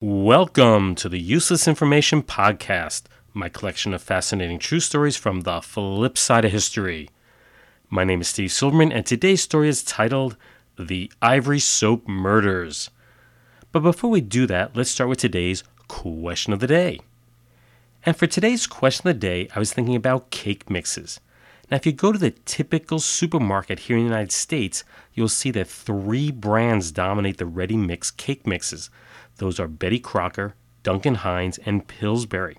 Welcome to the Useless Information Podcast, my collection of fascinating true stories from the flip side of history. My name is Steve Silverman, and today's story is titled The Ivory Soap Murders. But before we do that, let's start with today's question of the day. And for today's question of the day, I was thinking about cake mixes. Now, if you go to the typical supermarket here in the United States, you'll see that three brands dominate the ready-mix cake mixes. Those are Betty Crocker, Duncan Hines, and Pillsbury.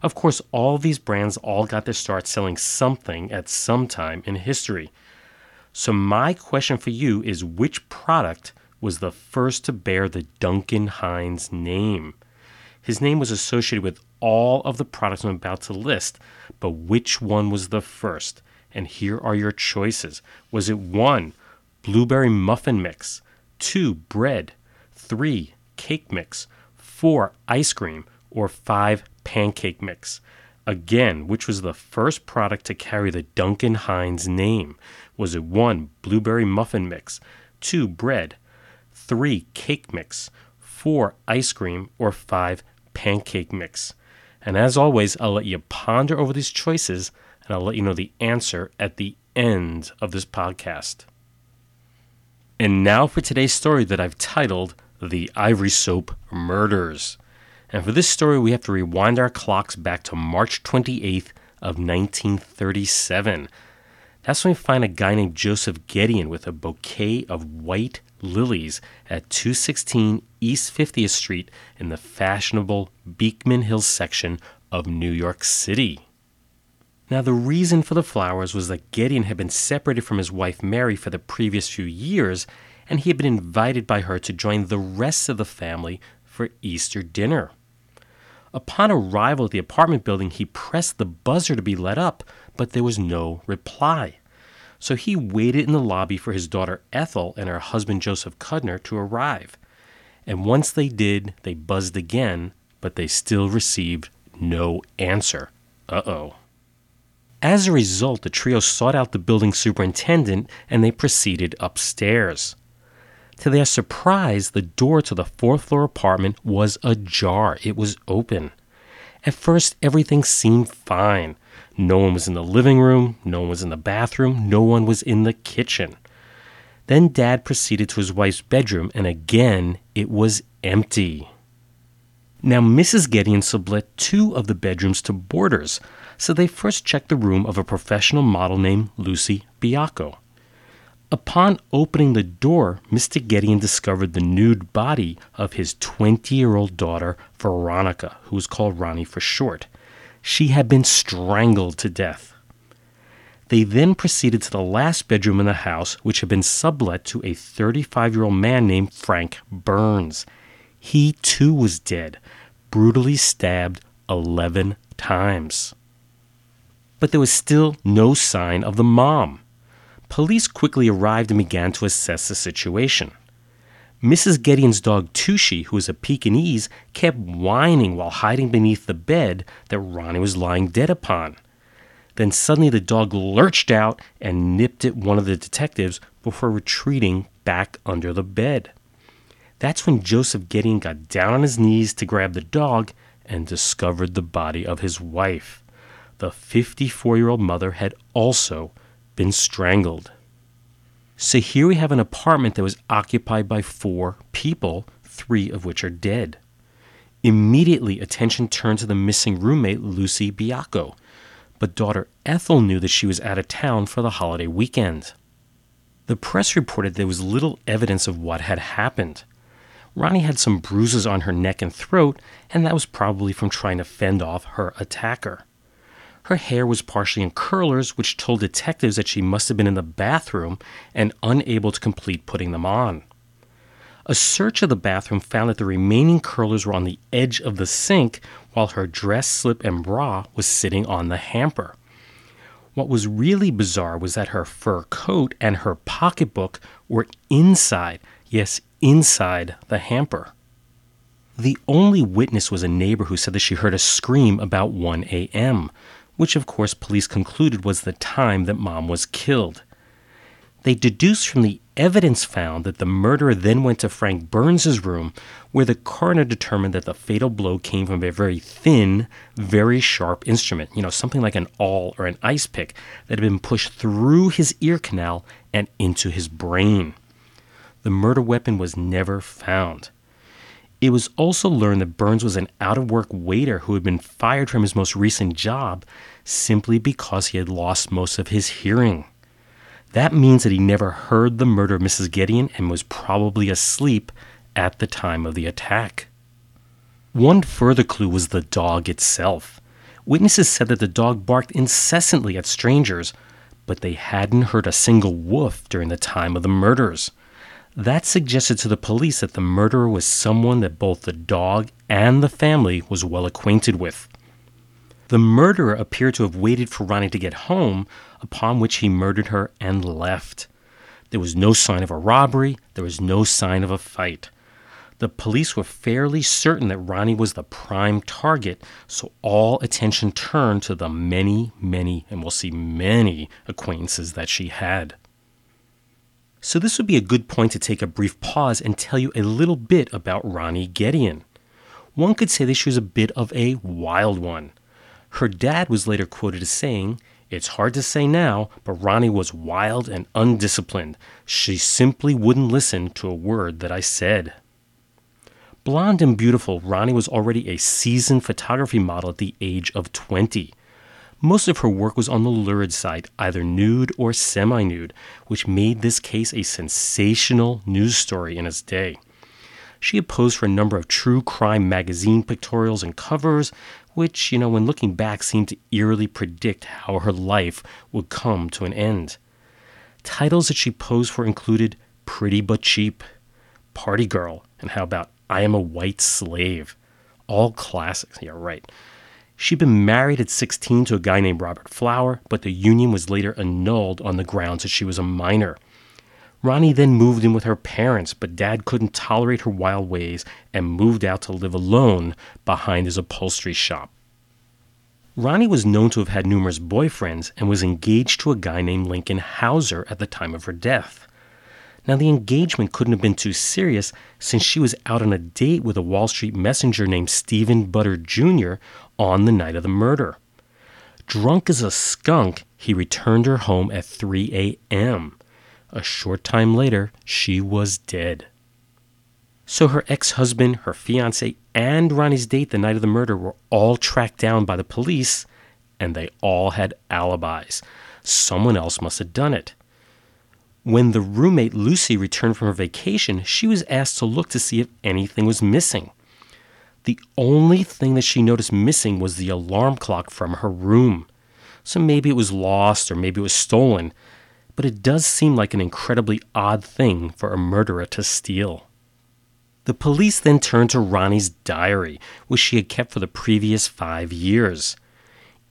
Of course, all these brands all got their start selling something at some time in history. So my question for you is, which product was the first to bear the Duncan Hines name? His name was associated with all of the products I'm about to list, but which one was the first? And here are your choices. Was it 1, blueberry muffin mix, 2, bread, 3, cake mix, 4, ice cream, or 5, pancake mix? Again, which was the first product to carry the Duncan Hines name? Was it 1, blueberry muffin mix, 2, bread, 3, cake mix, 4, ice cream, or 5, pancake mix? And as always, I'll let you ponder over these choices, and I'll let you know the answer at the end of this podcast. And now for today's story that I've titled The Ivory Soap Murders. And for this story, we have to rewind our clocks back to March 28th of 1937. That's when we find a guy named Joseph Gedeon with a bouquet of white lilies at 216 East 50th Street in the fashionable Beekman Hills section of New York City. Now, the reason for the flowers was that Gedeon had been separated from his wife Mary for the previous few years, and he had been invited by her to join the rest of the family for Easter dinner. Upon arrival at the apartment building, he pressed the buzzer to be let up, but there was no reply. So he waited in the lobby for his daughter Ethel and her husband Joseph Cudner to arrive. And once they did, they buzzed again, but they still received no answer. Uh-oh. As a result, the trio sought out the building superintendent, and they proceeded upstairs. To their surprise, the door to the fourth-floor apartment was ajar. It was open. At first, everything seemed fine. No one was in the living room, no one was in the bathroom, no one was in the kitchen. Then Dad proceeded to his wife's bedroom, and again, it was empty. Now, Mrs. Gedeon sublet 2 of the bedrooms to boarders, so they first checked the room of a professional model named Lucy Biacco. Upon opening the door, Mr. Gedeon discovered the nude body of his 20-year-old daughter, Veronica, who was called Ronnie for short. She had been strangled to death. They then proceeded to the last bedroom in the house, which had been sublet to a 35-year-old man named Frank Byrnes. He, too, was dead, brutally stabbed 11 times. But there was still no sign of the mom. Police quickly arrived and began to assess the situation. Mrs. Gedeon's dog, Tushy, who was a Pekingese, kept whining while hiding beneath the bed that Ronnie was lying dead upon. Then suddenly the dog lurched out and nipped at one of the detectives before retreating back under the bed. That's when Joseph Gedeon got down on his knees to grab the dog and discovered the body of his wife. The 54-year-old mother had also been strangled. So here we have an apartment that was occupied by four people, three of which are dead. Immediately, attention turned to the missing roommate, Lucy Biacco, but daughter Ethel knew that she was out of town for the holiday weekend. The press reported there was little evidence of what had happened. Ronnie had some bruises on her neck and throat, and that was probably from trying to fend off her attacker. Her hair was partially in curlers, which told detectives that she must have been in the bathroom and unable to complete putting them on. A search of the bathroom found that the remaining curlers were on the edge of the sink, while her dress, slip, and bra was sitting on the hamper. What was really bizarre was that her fur coat and her pocketbook were inside, yes, inside the hamper. The only witness was a neighbor who said that she heard a scream about 1 a.m., which of course police concluded was the time that Mom was killed. They deduced from the evidence found that the murderer then went to Frank Byrnes' room, where the coroner determined that the fatal blow came from a very thin, very sharp instrument, something like an awl or an ice pick, that had been pushed through his ear canal and into his brain. The murder weapon was never found. It was also learned that Byrnes was an out-of-work waiter who had been fired from his most recent job simply because he had lost most of his hearing. That means that he never heard the murder of Mrs. Gedeon and was probably asleep at the time of the attack. One further clue was the dog itself. Witnesses said that the dog barked incessantly at strangers, but they hadn't heard a single woof during the time of the murders. That suggested to the police that the murderer was someone that both the dog and the family was well acquainted with. The murderer appeared to have waited for Ronnie to get home, upon which he murdered her and left. There was no sign of a robbery. There was no sign of a fight. The police were fairly certain that Ronnie was the prime target, so all attention turned to the many acquaintances that she had. So this would be a good point to take a brief pause and tell you a little bit about Ronnie Gedeon. One could say that she was a bit of a wild one. Her dad was later quoted as saying, "It's hard to say now, but Ronnie was wild and undisciplined. She simply wouldn't listen to a word that I said." Blonde and beautiful, Ronnie was already a seasoned photography model at the age of 20. Most of her work was on the lurid side, either nude or semi-nude, which made this case a sensational news story in its day. She had posed for a number of true crime magazine pictorials and covers, which, when looking back, seemed to eerily predict how her life would come to an end. Titles that she posed for included Pretty But Cheap, Party Girl, and how about I Am a White Slave? All classics, yeah, right. She'd been married at 16 to a guy named Robert Flour, but the union was later annulled on the grounds that she was a minor. Ronnie then moved in with her parents, but Dad couldn't tolerate her wild ways and moved out to live alone behind his upholstery shop. Ronnie was known to have had numerous boyfriends and was engaged to a guy named Lincoln Hauser at the time of her death. Now, the engagement couldn't have been too serious since she was out on a date with a Wall Street messenger named Stephen Butter Jr. on the night of the murder. Drunk as a skunk, he returned her home at 3 a.m. A short time later, she was dead. So her ex-husband, her fiancé, and Ronnie's date the night of the murder were all tracked down by the police, and they all had alibis. Someone else must have done it. When the roommate Lucy returned from her vacation, she was asked to look to see if anything was missing. The only thing that she noticed missing was the alarm clock from her room. So maybe it was lost or maybe it was stolen, but it does seem like an incredibly odd thing for a murderer to steal. The police then turned to Ronnie's diary, which she had kept for the previous 5 years.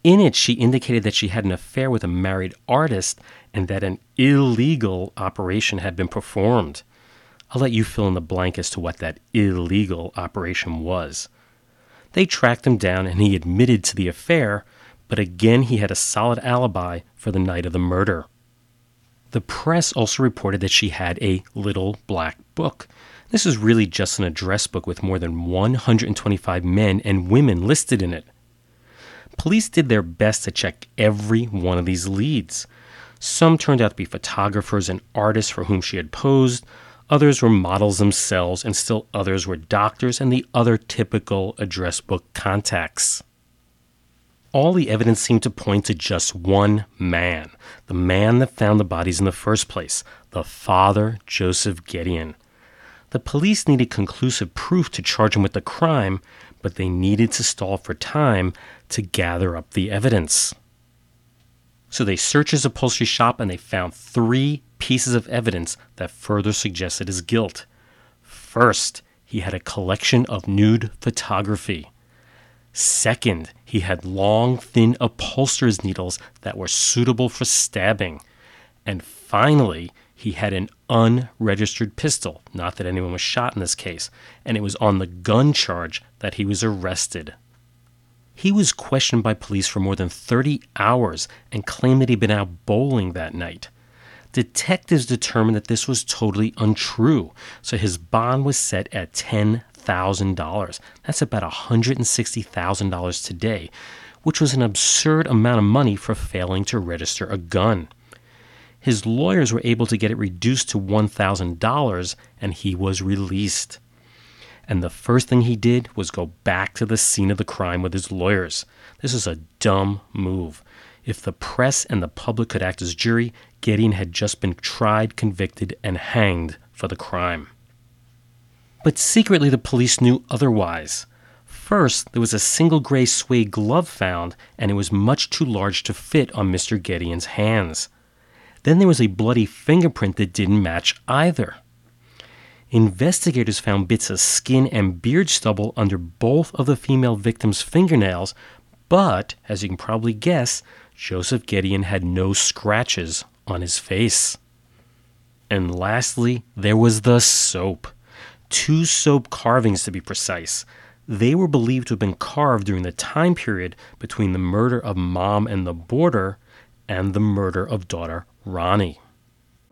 In it, she indicated that she had an affair with a married artist and that an illegal operation had been performed. I'll let you fill in the blank as to what that illegal operation was. They tracked him down and he admitted to the affair, but again he had a solid alibi for the night of the murder. The press also reported that she had a little black book. This is really just an address book with more than 125 men and women listed in it. Police did their best to check every one of these leads. Some turned out to be photographers and artists for whom she had posed. Others were models themselves, and still others were doctors and the other typical address book contacts. All the evidence seemed to point to just one man, the man that found the bodies in the first place, the father, Joseph Gedeon. The police needed conclusive proof to charge him with the crime, but they needed to stall for time to gather up the evidence. So they searched his upholstery shop and they found 3 pieces of evidence that further suggested his guilt. First, he had a collection of nude photography. Second, he had long, thin upholsterer's needles that were suitable for stabbing. And finally, he had an unregistered pistol, not that anyone was shot in this case, and it was on the gun charge that he was arrested. He was questioned by police for more than 30 hours and claimed that he'd been out bowling that night. Detectives determined that this was totally untrue, so his bond was set at $10,000. That's about $160,000 today, which was an absurd amount of money for failing to register a gun. His lawyers were able to get it reduced to $1,000, and he was released. And the first thing he did was go back to the scene of the crime with his lawyers. This is a dumb move. If the press and the public could act as jury, Gedeon had just been tried, convicted, and hanged for the crime. But secretly the police knew otherwise. First, there was a single gray suede glove found, and it was much too large to fit on Mr. Gedeon's hands. Then there was a bloody fingerprint that didn't match either. Investigators found bits of skin and beard stubble under both of the female victims' fingernails, but, as you can probably guess, Joseph Gedeon had no scratches on his face. And lastly, there was the soap. 2 soap carvings, to be precise. They were believed to have been carved during the time period between the murder of Mom and the boarder and the murder of daughter Ronnie.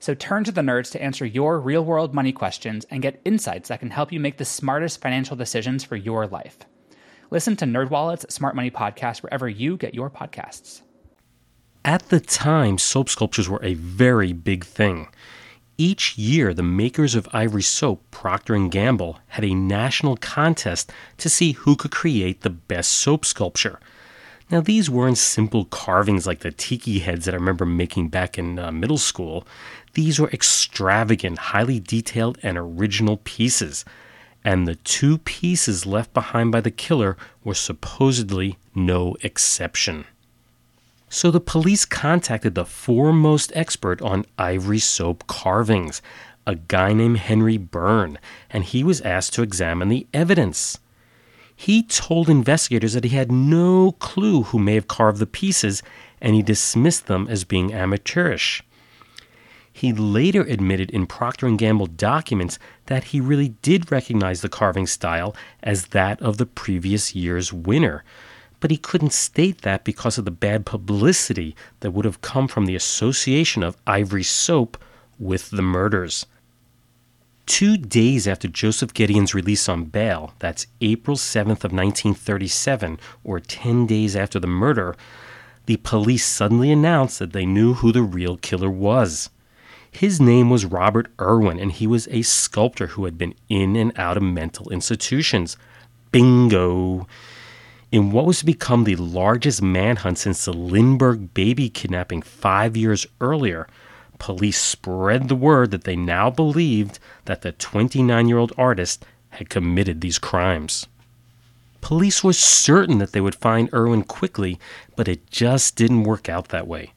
So turn to the nerds to answer your real-world money questions and get insights that can help you make the smartest financial decisions for your life. Listen to NerdWallet's Smart Money Podcast wherever you get your podcasts. At the time, soap sculptures were a very big thing. Each year, the makers of Ivory Soap, Procter and Gamble, had a national contest to see who could create the best soap sculpture. Now, these weren't simple carvings like the tiki heads that I remember making back in middle school. These were extravagant, highly detailed, and original pieces. And the 2 pieces left behind by the killer were supposedly no exception. So the police contacted the foremost expert on Ivory Soap carvings, a guy named Henry Byrne, and he was asked to examine the evidence. He told investigators that he had no clue who may have carved the pieces, and he dismissed them as being amateurish. He later admitted in Procter & Gamble documents that he really did recognize the carving style as that of the previous year's winner, but he couldn't state that because of the bad publicity that would have come from the association of Ivory Soap with the murders. 2 days after Joseph Gedeon's release on bail, that's April 7th of 1937, or 10 days after the murder, the police suddenly announced that they knew who the real killer was. His name was Robert Irwin, and he was a sculptor who had been in and out of mental institutions. Bingo! In what was to become the largest manhunt since the Lindbergh baby kidnapping 5 years earlier, police spread the word that they now believed that the 29-year-old artist had committed these crimes. Police were certain that they would find Irwin quickly, but it just didn't work out that way.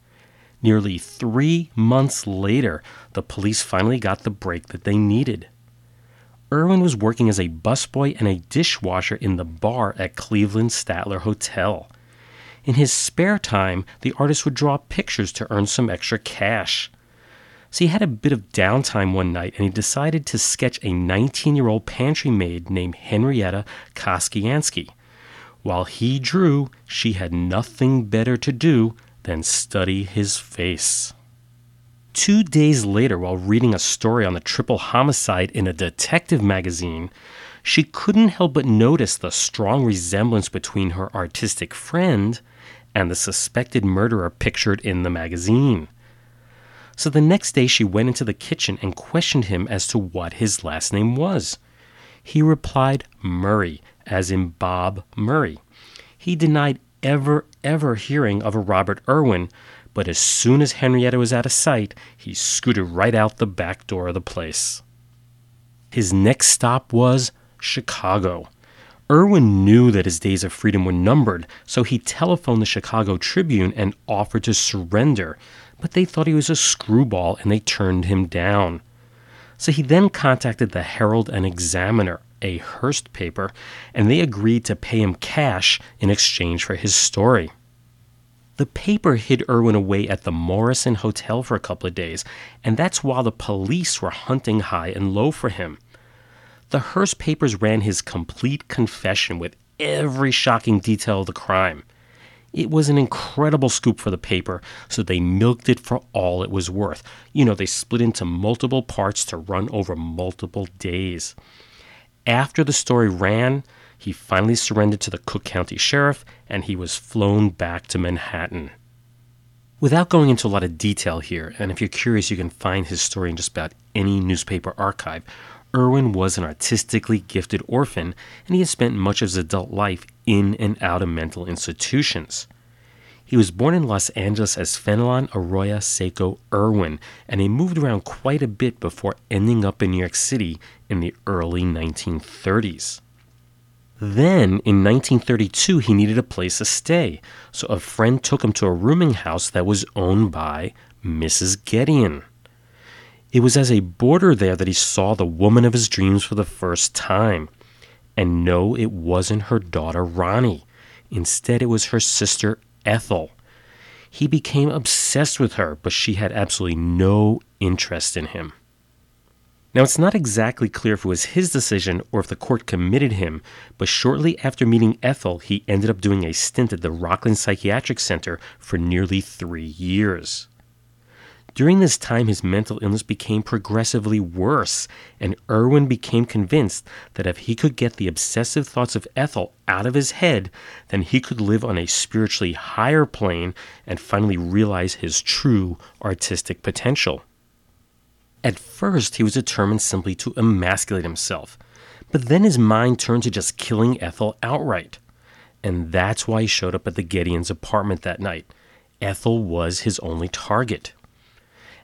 Nearly 3 months later, the police finally got the break that they needed. Irwin was working as a busboy and a dishwasher in the bar at Cleveland's Statler Hotel. In his spare time, the artist would draw pictures to earn some extra cash. So he had a bit of downtime one night, and he decided to sketch a 19-year-old pantry maid named Henrietta Koskiansky. While he drew, she had nothing better to do than study his face. 2 days later, while reading a story on the triple homicide in a detective magazine, she couldn't help but notice the strong resemblance between her artistic friend and the suspected murderer pictured in the magazine. So the next day she went into the kitchen and questioned him as to what his last name was. He replied Murray, as in Bob Murray. He denied ever hearing of a Robert Irwin, but as soon as Henrietta was out of sight, he scooted right out the back door of the place. His next stop was Chicago. Irwin knew that his days of freedom were numbered, so he telephoned the Chicago Tribune and offered to surrender, but they thought he was a screwball and they turned him down. So he then contacted the Herald and Examiner, a Hearst paper, and they agreed to pay him cash in exchange for his story. The paper hid Irwin away at the Morrison Hotel for a couple of days, and that's while the police were hunting high and low for him. The Hearst papers ran his complete confession with every shocking detail of the crime. It was an incredible scoop for the paper, so they milked it for all it was worth. You know, they split into multiple parts to run over multiple days. After the story ran, he finally surrendered to the Cook County Sheriff, and he was flown back to Manhattan. Without going into a lot of detail here, and if you're curious, you can find his story in just about any newspaper archive, Irwin was an artistically gifted orphan, and he has spent much of his adult life in and out of mental institutions. He was born in Los Angeles as Fenelon Arroyo Seco Irwin, and he moved around quite a bit before ending up in New York City in the early 1930s. Then, in 1932, he needed a place to stay, so a friend took him to a rooming house that was owned by Mrs. Gedeon. It was as a boarder there that he saw the woman of his dreams for the first time. And no, it wasn't her daughter Ronnie. Instead, it was her sister Ethel. He became obsessed with her, but she had absolutely no interest in him. Now, it's not exactly clear if it was his decision or if the court committed him, but shortly after meeting Ethel, he ended up doing a stint at the Rockland Psychiatric Center for nearly 3 years. During this time, his mental illness became progressively worse, and Irwin became convinced that if he could get the obsessive thoughts of Ethel out of his head, then he could live on a spiritually higher plane and finally realize his true artistic potential. At first, he was determined simply to emasculate himself, but then his mind turned to just killing Ethel outright. And that's why he showed up at the Gedeon's apartment that night. Ethel was his only target.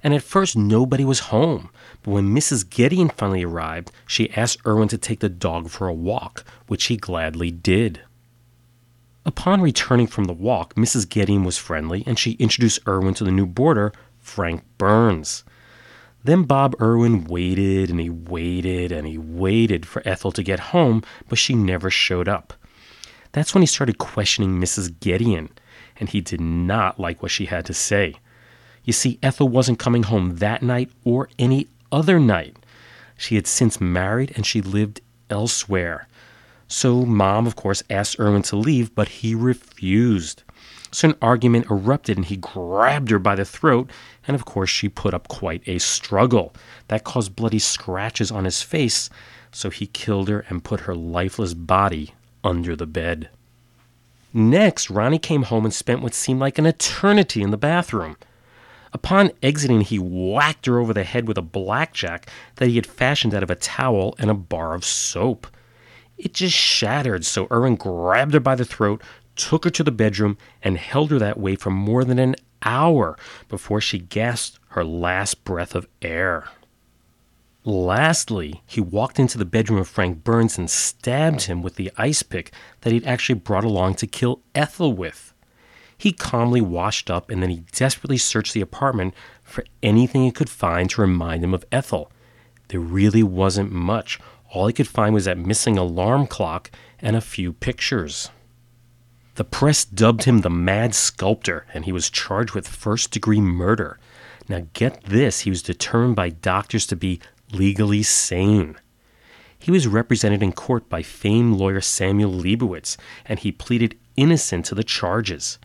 And at first, nobody was home, but when Mrs. Gedeon finally arrived, she asked Irwin to take the dog for a walk, which he gladly did. Upon returning from the walk, Mrs. Gedeon was friendly, and she introduced Irwin to the new boarder, Frank Byrnes. Then Bob Irwin waited and he waited and he waited for Ethel to get home, but she never showed up. That's when he started questioning Mrs. Gedeon, and he did not like what she had to say. You see, Ethel wasn't coming home that night or any other night. She had since married and she lived elsewhere. So Mom, of course, asked Irwin to leave, but he refused. So an argument erupted and he grabbed her by the throat, and of course she put up quite a struggle. That caused bloody scratches on his face, so he killed her and put her lifeless body under the bed. Next, Ronnie came home and spent what seemed like an eternity in the bathroom. Upon exiting, he whacked her over the head with a blackjack that he had fashioned out of a towel and a bar of soap. It just shattered, so Irwin grabbed her by the throat, took her to the bedroom, and held her that way for more than an hour before she gasped her last breath of air. Lastly, he walked into the bedroom of Frank Byrnes and stabbed him with the ice pick that he'd actually brought along to kill Ethel with. He calmly washed up, and then he desperately searched the apartment for anything he could find to remind him of Ethel. There really wasn't much. All he could find was that missing alarm clock and a few pictures. The press dubbed him the Mad Sculptor, and he was charged with first-degree murder. Now get this, he was determined by doctors to be legally sane. He was represented in court by famed lawyer Samuel Leibowitz, and he pleaded innocent to the charges.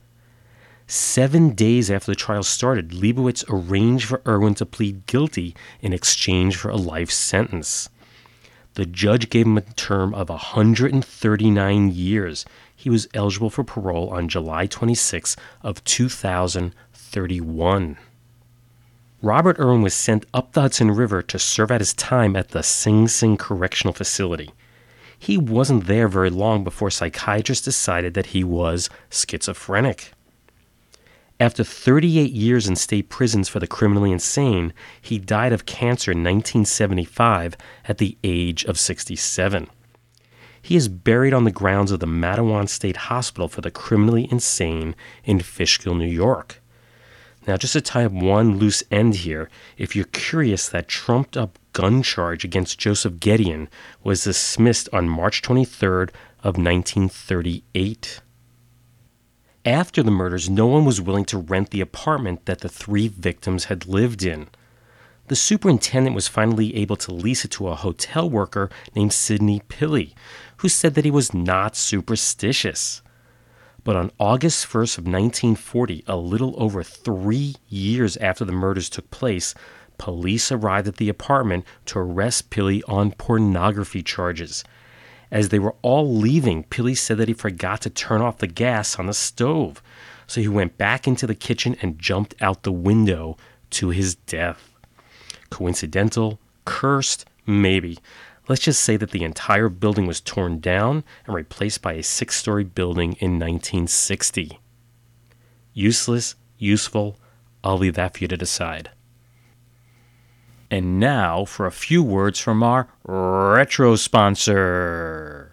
7 days after the trial started, Leibowitz arranged for Irwin to plead guilty in exchange for a life sentence. The judge gave him a term of 139 years. He was eligible for parole on July 26 of 2031. Robert Irwin was sent up the Hudson River to serve out his time at the Sing Sing Correctional Facility. He wasn't there very long before psychiatrists decided that he was schizophrenic. After 38 years in state prisons for the criminally insane, he died of cancer in 1975 at the age of 67. He is buried on the grounds of the Matawan State Hospital for the Criminally Insane in Fishkill, New York. Now, just to tie up one loose end here, if you're curious, that trumped-up gun charge against Joseph Gedeon was dismissed on March 23rd of 1938. After the murders, no one was willing to rent the apartment that the three victims had lived in. The superintendent was finally able to lease it to a hotel worker named Sidney Pilley, who said that he was not superstitious. But on August 1st of 1940, a little over 3 years after the murders took place, police arrived at the apartment to arrest Pilley on pornography charges. As they were all leaving, Pilley said that he forgot to turn off the gas on the stove, so he went back into the kitchen and jumped out the window to his death. Coincidental? Cursed? Maybe. Let's just say that the entire building was torn down and replaced by a 6-story building in 1960. Useless? Useful? I'll leave that for you to decide. And now for a few words from our retro sponsor.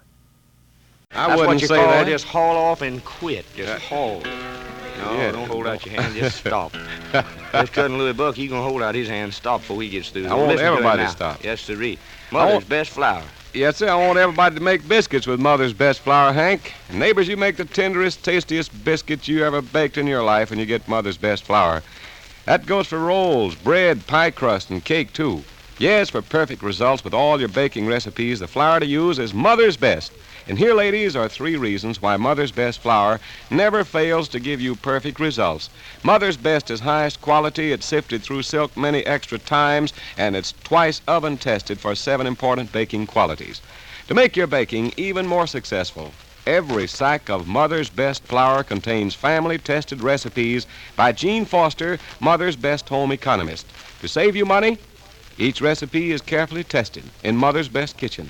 I wouldn't say that. Just haul off and quit. Just haul. No, yeah, don't hold out your hand. Just stop. This cousin Louis Buck, he's going to hold out his hand and stop before he gets through. I want everybody to stop. Yes, sirree. Mother's Best Flour. Yes, sir. I want everybody to make biscuits with Mother's Best Flour, Hank. And neighbors, you make the tenderest, tastiest biscuits you ever baked in your life, and you get Mother's Best Flour. That goes for rolls, bread, pie crust, and cake, too. Yes, for perfect results with all your baking recipes, the flour to use is Mother's Best. And here, ladies, are three reasons why Mother's Best Flour never fails to give you perfect results. Mother's Best is highest quality, it's sifted through silk many extra times, and it's twice oven-tested for 7 important baking qualities. To make your baking even more successful, every sack of Mother's Best Flour contains family-tested recipes by Gene Foster, Mother's Best Home Economist. To save you money, each recipe is carefully tested in Mother's Best Kitchen.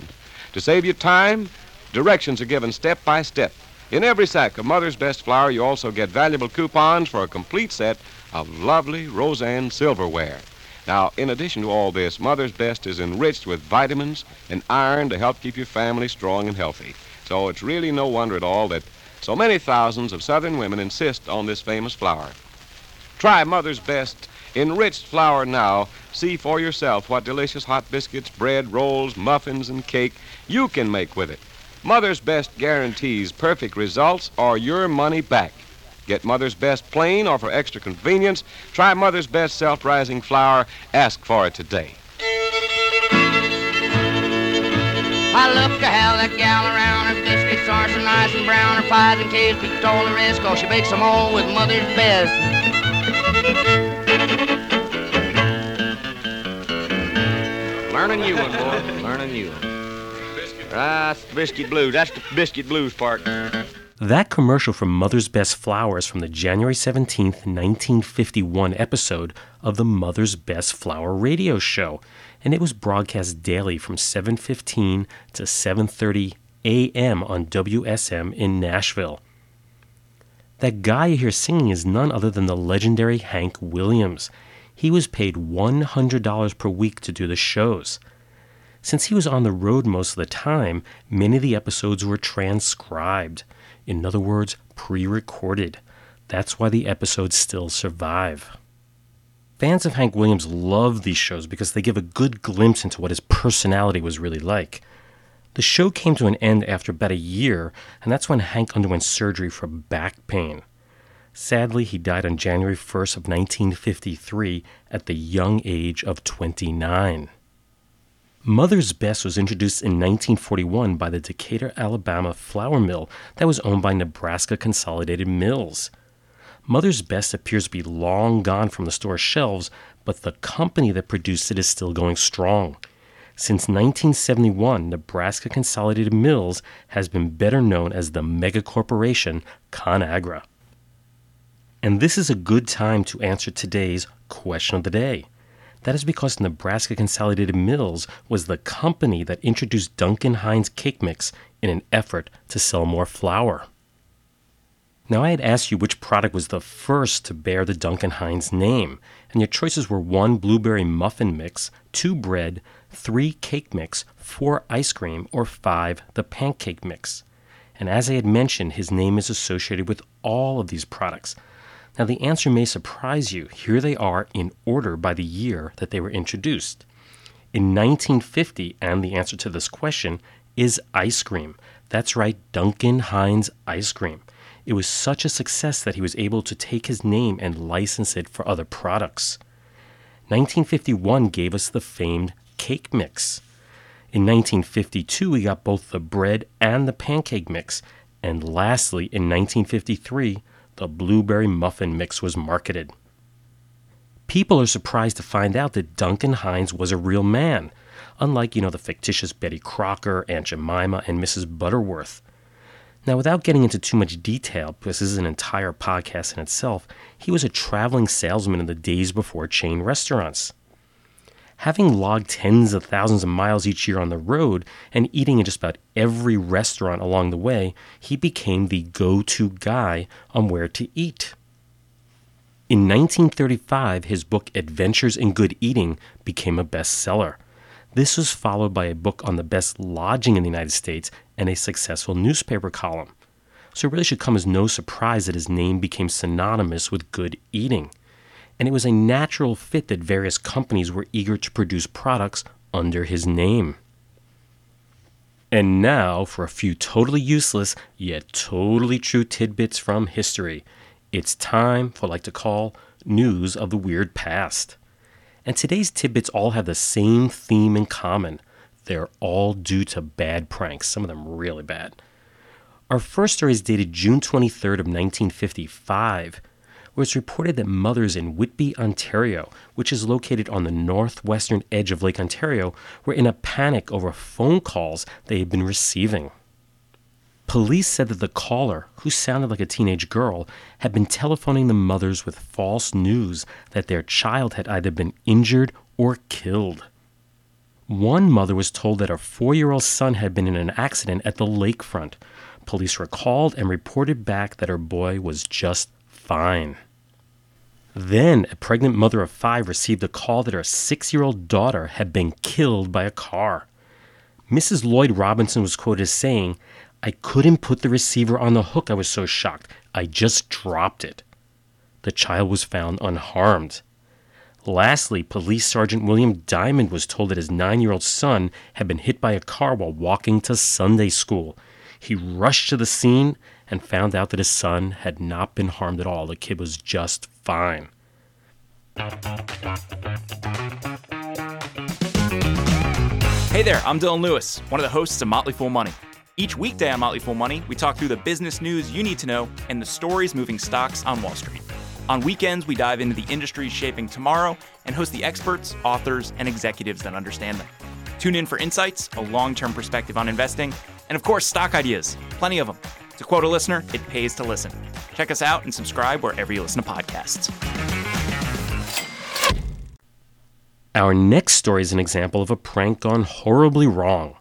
To save you time, directions are given step by step. In every sack of Mother's Best Flour, you also get valuable coupons for a complete set of lovely Roseanne silverware. Now, in addition to all this, Mother's Best is enriched with vitamins and iron to help keep your family strong and healthy. So it's really no wonder at all that so many thousands of Southern women insist on this famous flour. Try Mother's Best enriched flour now. See for yourself what delicious hot biscuits, bread, rolls, muffins, and cake you can make with it. Mother's Best guarantees perfect results or your money back. Get Mother's Best plain or for extra convenience. Try Mother's Best self-rising flour. Ask for it today. I love to have that gal around. Her biscuits are so nice and brown. Her pies and cakes beat all the rest, 'cause she bakes them all with Mother's Best. Learning you one, boy. Learning you one. Biscuit. Right, biscuit blues. That's the biscuit blues part. That commercial from Mother's Best Flour is from the January 17th, 1951 episode of the Mother's Best Flour radio show, and it was broadcast daily from 7:15 to 7:30 a.m. on WSM in Nashville. That guy you hear singing is none other than the legendary Hank Williams. he was paid $100 per week to do the shows. Since he was on the road most of the time, many of the episodes were transcribed. In other words, pre-recorded. That's why the episodes still survive. Fans of Hank Williams love these shows because they give a good glimpse into what his personality was really like. The show came to an end after about a year, and that's when Hank underwent surgery for back pain. Sadly, he died on January 1st of 1953 at the young age of 29. Mother's Best was introduced in 1941 by the Decatur, Alabama flour mill that was owned by Nebraska Consolidated Mills. Mother's Best appears to be long gone from the store shelves, but the company that produced it is still going strong. Since 1971, Nebraska Consolidated Mills has been better known as the mega corporation ConAgra. And this is a good time to answer today's question of the day. That is because Nebraska Consolidated Mills was the company that introduced Duncan Hines cake mix in an effort to sell more flour. Now, I had asked you which product was the first to bear the Duncan Hines name, and your choices were 1 blueberry muffin mix, 2 bread, 3 cake mix, 4 ice cream, or 5 the pancake mix. And as I had mentioned, his name is associated with all of these products. Now, the answer may surprise you. Here they are in order by the year that they were introduced. In 1950, and the answer to this question is ice cream. That's right, Duncan Hines ice cream. It was such a success that he was able to take his name and license it for other products. 1951 gave us the famed cake mix. In 1952, we got both the bread and the pancake mix. And lastly, in 1953, the blueberry muffin mix was marketed. People are surprised to find out that Duncan Hines was a real man, unlike, the fictitious Betty Crocker, Aunt Jemima, and Mrs. Butterworth. Now, without getting into too much detail, because this is an entire podcast in itself, he was a traveling salesman in the days before chain restaurants. Having logged tens of thousands of miles each year on the road and eating in just about every restaurant along the way, he became the go-to guy on where to eat. In 1935, his book Adventures in Good Eating became a bestseller. This was followed by a book on the best lodging in the United States and a successful newspaper column. So it really should come as no surprise that his name became synonymous with good eating. And it was a natural fit that various companies were eager to produce products under his name. And now for a few totally useless, yet totally true tidbits from history. It's time for what I like to call News of the Weird Past. And today's tidbits all have the same theme in common. They're all due to bad pranks, some of them really bad. Our first story is dated June 23rd of 1955. Where it's reported that mothers in Whitby, Ontario, which is located on the northwestern edge of Lake Ontario, were in a panic over phone calls they had been receiving. Police said that the caller, who sounded like a teenage girl, had been telephoning the mothers with false news that their child had either been injured or killed. One mother was told that her 4-year-old son had been in an accident at the lakefront. Police were called and reported back that her boy was just fine. Then, a pregnant mother of 5 received a call that her 6-year-old daughter had been killed by a car. Mrs. Lloyd Robinson was quoted as saying, "I couldn't put the receiver on the hook. I was so shocked. I just dropped it." The child was found unharmed. Lastly, Police Sergeant William Diamond was told that his 9-year-old son had been hit by a car while walking to Sunday school. He rushed to the scene and found out that his son had not been harmed at all. The kid was just fine. Hey there, I'm Dylan Lewis, one of the hosts of Motley Fool Money. Each weekday on Motley Fool Money, we talk through the business news you need to know and the stories moving stocks on Wall Street. On weekends, we dive into the industries shaping tomorrow and host the experts, authors, and executives that understand them. Tune in for insights, a long-term perspective on investing, and of course, stock ideas, plenty of them. To quote a listener, it pays to listen. Check us out and subscribe wherever you listen to podcasts. Our next story is an example of a prank gone horribly wrong.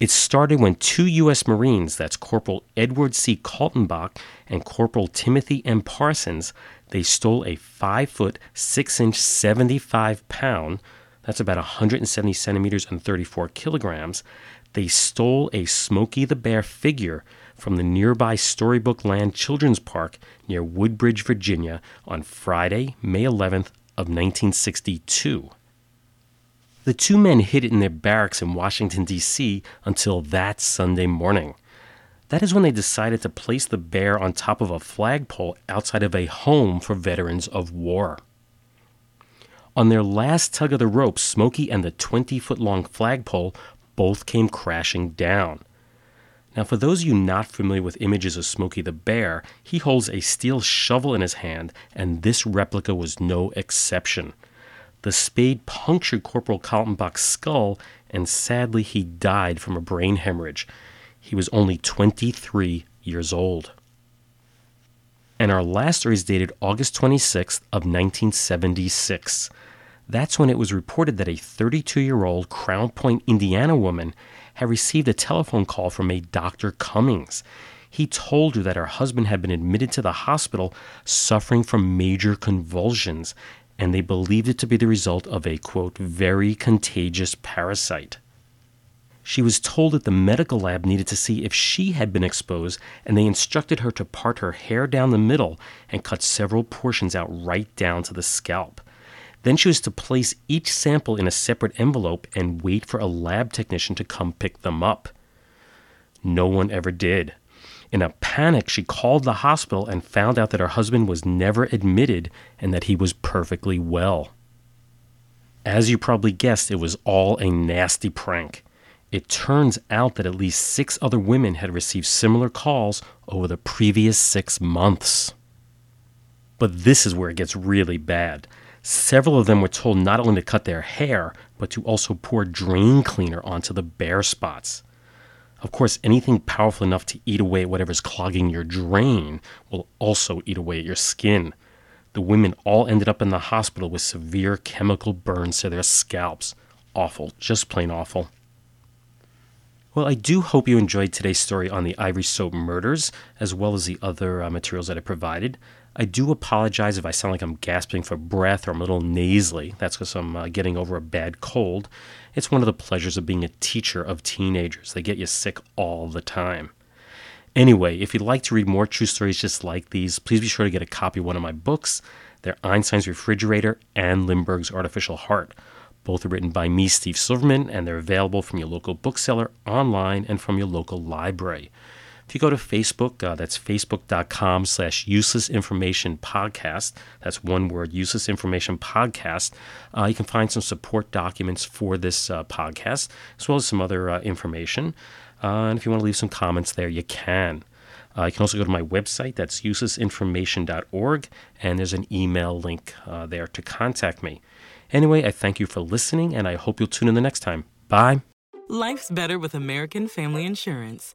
It started when two U.S. Marines, that's Corporal Edward C. Kaltenbach and Corporal Timothy M. Parsons, they stole a 5-foot, 6-inch, 75-pound, that's about 170 centimeters and 34 kilograms, they stole a Smokey the Bear figure from the nearby Storybook Land Children's Park near Woodbridge, Virginia, on Friday, May 11th of 1962. The two men hid it in their barracks in Washington, D.C. until that Sunday morning. That is when they decided to place the bear on top of a flagpole outside of a home for veterans of war. On their last tug of the rope, Smokey and the 20-foot-long flagpole both came crashing down. Now, for those of you not familiar with images of Smokey the Bear, he holds a steel shovel in his hand, and this replica was no exception. The spade punctured Corporal Kaltenbach's skull, and sadly he died from a brain hemorrhage. He was only 23 years old. And our last story is dated August 26th of 1976. That's when it was reported that a 32-year-old Crown Point, Indiana woman had received a telephone call from a Dr. Cummings. He told her that her husband had been admitted to the hospital suffering from major convulsions, and they believed it to be the result of a, quote, very contagious parasite. She was told that the medical lab needed to see if she had been exposed, and they instructed her to part her hair down the middle and cut several portions out right down to the scalp. Then she was to place each sample in a separate envelope and wait for a lab technician to come pick them up. No one ever did. In a panic, she called the hospital and found out that her husband was never admitted and that he was perfectly well. As you probably guessed, it was all a nasty prank. It turns out that at least 6 other women had received similar calls over the previous 6 months. But this is where it gets really bad. Several of them were told not only to cut their hair, but to also pour drain cleaner onto the bare spots. Of course, anything powerful enough to eat away at whatever's clogging your drain will also eat away at your skin. The women all ended up in the hospital with severe chemical burns to their scalps. Awful, just plain awful. Well, I do hope you enjoyed today's story on the Ivory Soap murders, as well as the other materials that I provided. I do apologize if I sound like I'm gasping for breath or I'm a little nasally. That's because I'm getting over a bad cold. It's one of the pleasures of being a teacher of teenagers. They get you sick all the time. Anyway, if you'd like to read more true stories just like these, please be sure to get a copy of one of my books. They're Einstein's Refrigerator and Lindbergh's Artificial Heart. Both are written by me, Steve Silverman, and they're available from your local bookseller, online, and from your local library. If you go to Facebook, that's facebook.com/uselessinformationpodcast. That's one word, Useless Information Podcast. You can find some support documents for this podcast, as well as some other information. And if you want to leave some comments there, you can. You can also go to my website, that's uselessinformation.org, and there's an email link there to contact me. Anyway, I thank you for listening, and I hope you'll tune in the next time. Bye. Life's better with American Family Insurance,